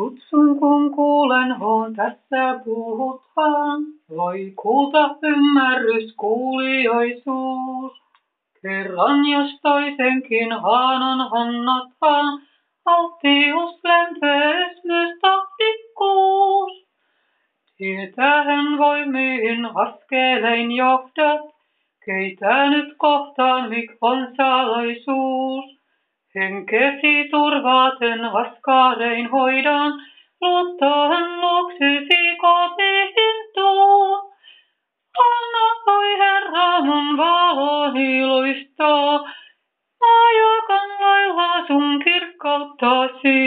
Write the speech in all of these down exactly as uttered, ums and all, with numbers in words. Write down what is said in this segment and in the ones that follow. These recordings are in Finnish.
Kutsun kun kuulen, on tässä puhutaan. Voi kulta ymmärrys, kuuliaisuus. Kerran jos toisenkin haanan annataan. Altius lentees myös tahtikkuus. Tietäen voi mihin askelein johdat. Keitä nyt kohtaan, mik on salaisuus. Henkesi turvaten askarein hoidan, luottaen luoksesi kotiin tuun. Anna voi Herra mun valoni loistaa, mä jakan lailla sun kirkkauttasi.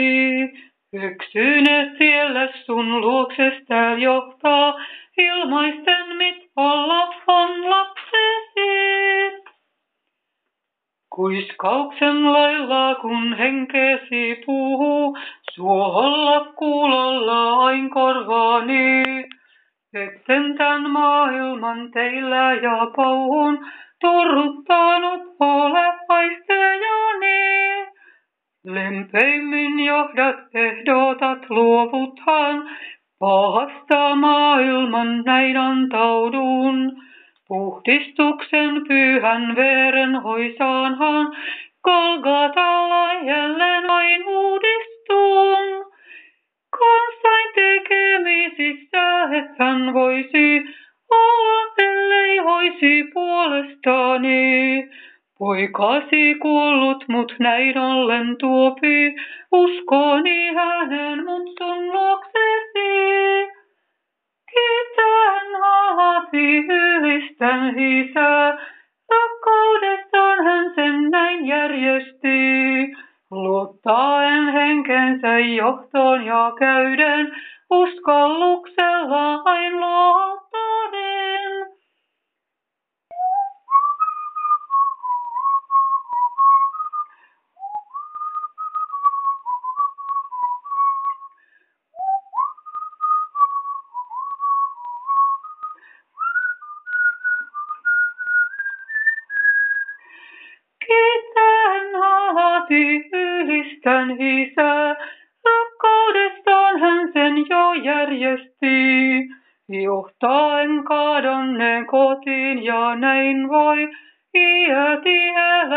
Eksyneet siellä sun luokses tääl johtaa, ilmaisten mit olla on lapsesi. Kuiskauksen lailla, kun henkesi puhuu, suoholla kuulolla ain korvaani. Etten tän maailman teillä ja pauhun, turruttanut ole aistejani. Lempeimmin johdat, ehdotat, luovutaan, pahasta maailman näin antaudun. Puhdistuksen pyhän veren hoisaanhan, Golgatalla jälleen vain uudistun. Kansain tekemisissä et hän voisi olla, ellei voisi puolestani. Poikasi kuollut mut näin ollen tuopi, uskoni hänen mut sun luoksesi. Kiitän alati ylistän Isää, rakkaudestaan hän sen näin järjesti. Luottaen henkensä johtoon ja käyden, uskalluksella ain luottaen. Ylistän Isää, rakkaudestaan hän sen jo järjesti. Johtaen kadonneen kotiin ja näin voi iäti